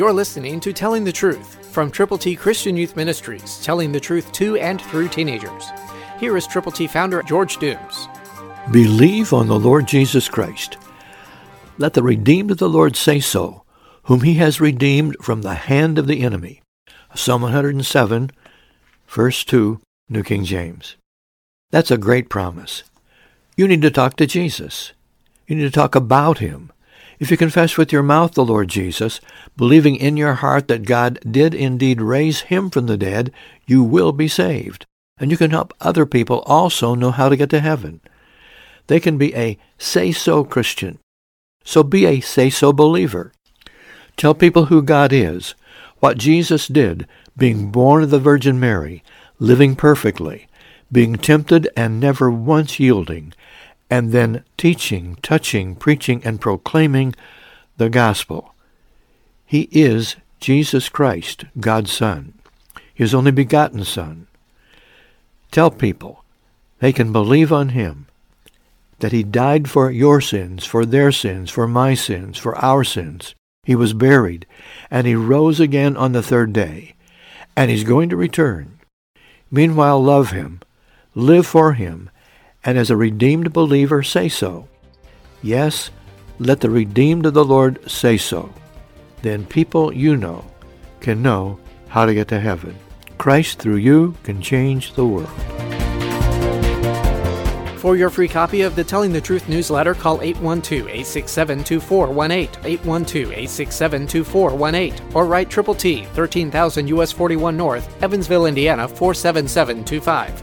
You're listening to Telling the Truth from Triple T Christian Youth Ministries, telling the truth to and through teenagers. Here is Triple T founder George Dooms. Believe on the Lord Jesus Christ. Let the redeemed of the Lord say so, whom he has redeemed from the hand of the enemy. Psalm 107, verse 2, New King James. That's a great promise. You need to talk to Jesus. You need to talk about him. If you confess with your mouth the Lord Jesus, believing in your heart that God did indeed raise him from the dead, you will be saved. And you can help other people also know how to get to heaven. They can be a say-so Christian. So be a say-so believer. Tell people who God is, what Jesus did, being born of the Virgin Mary, living perfectly, being tempted and never once yielding, and then teaching, touching, preaching, and proclaiming the gospel. He is Jesus Christ, God's Son, his only begotten Son. Tell people they can believe on him, that he died for your sins, for their sins, for my sins, for our sins. He was buried, and he rose again on the third day, and he's going to return. Meanwhile, love him, live for him, and as a redeemed believer, say so. Yes, let the redeemed of the Lord say so. Then people you know can know how to get to heaven. Christ through you can change the world. For your free copy of the Telling the Truth newsletter, call 812-867-2418, 812-867-2418, or write Triple T, 13,000 U.S. 41 North, Evansville, Indiana, 47725.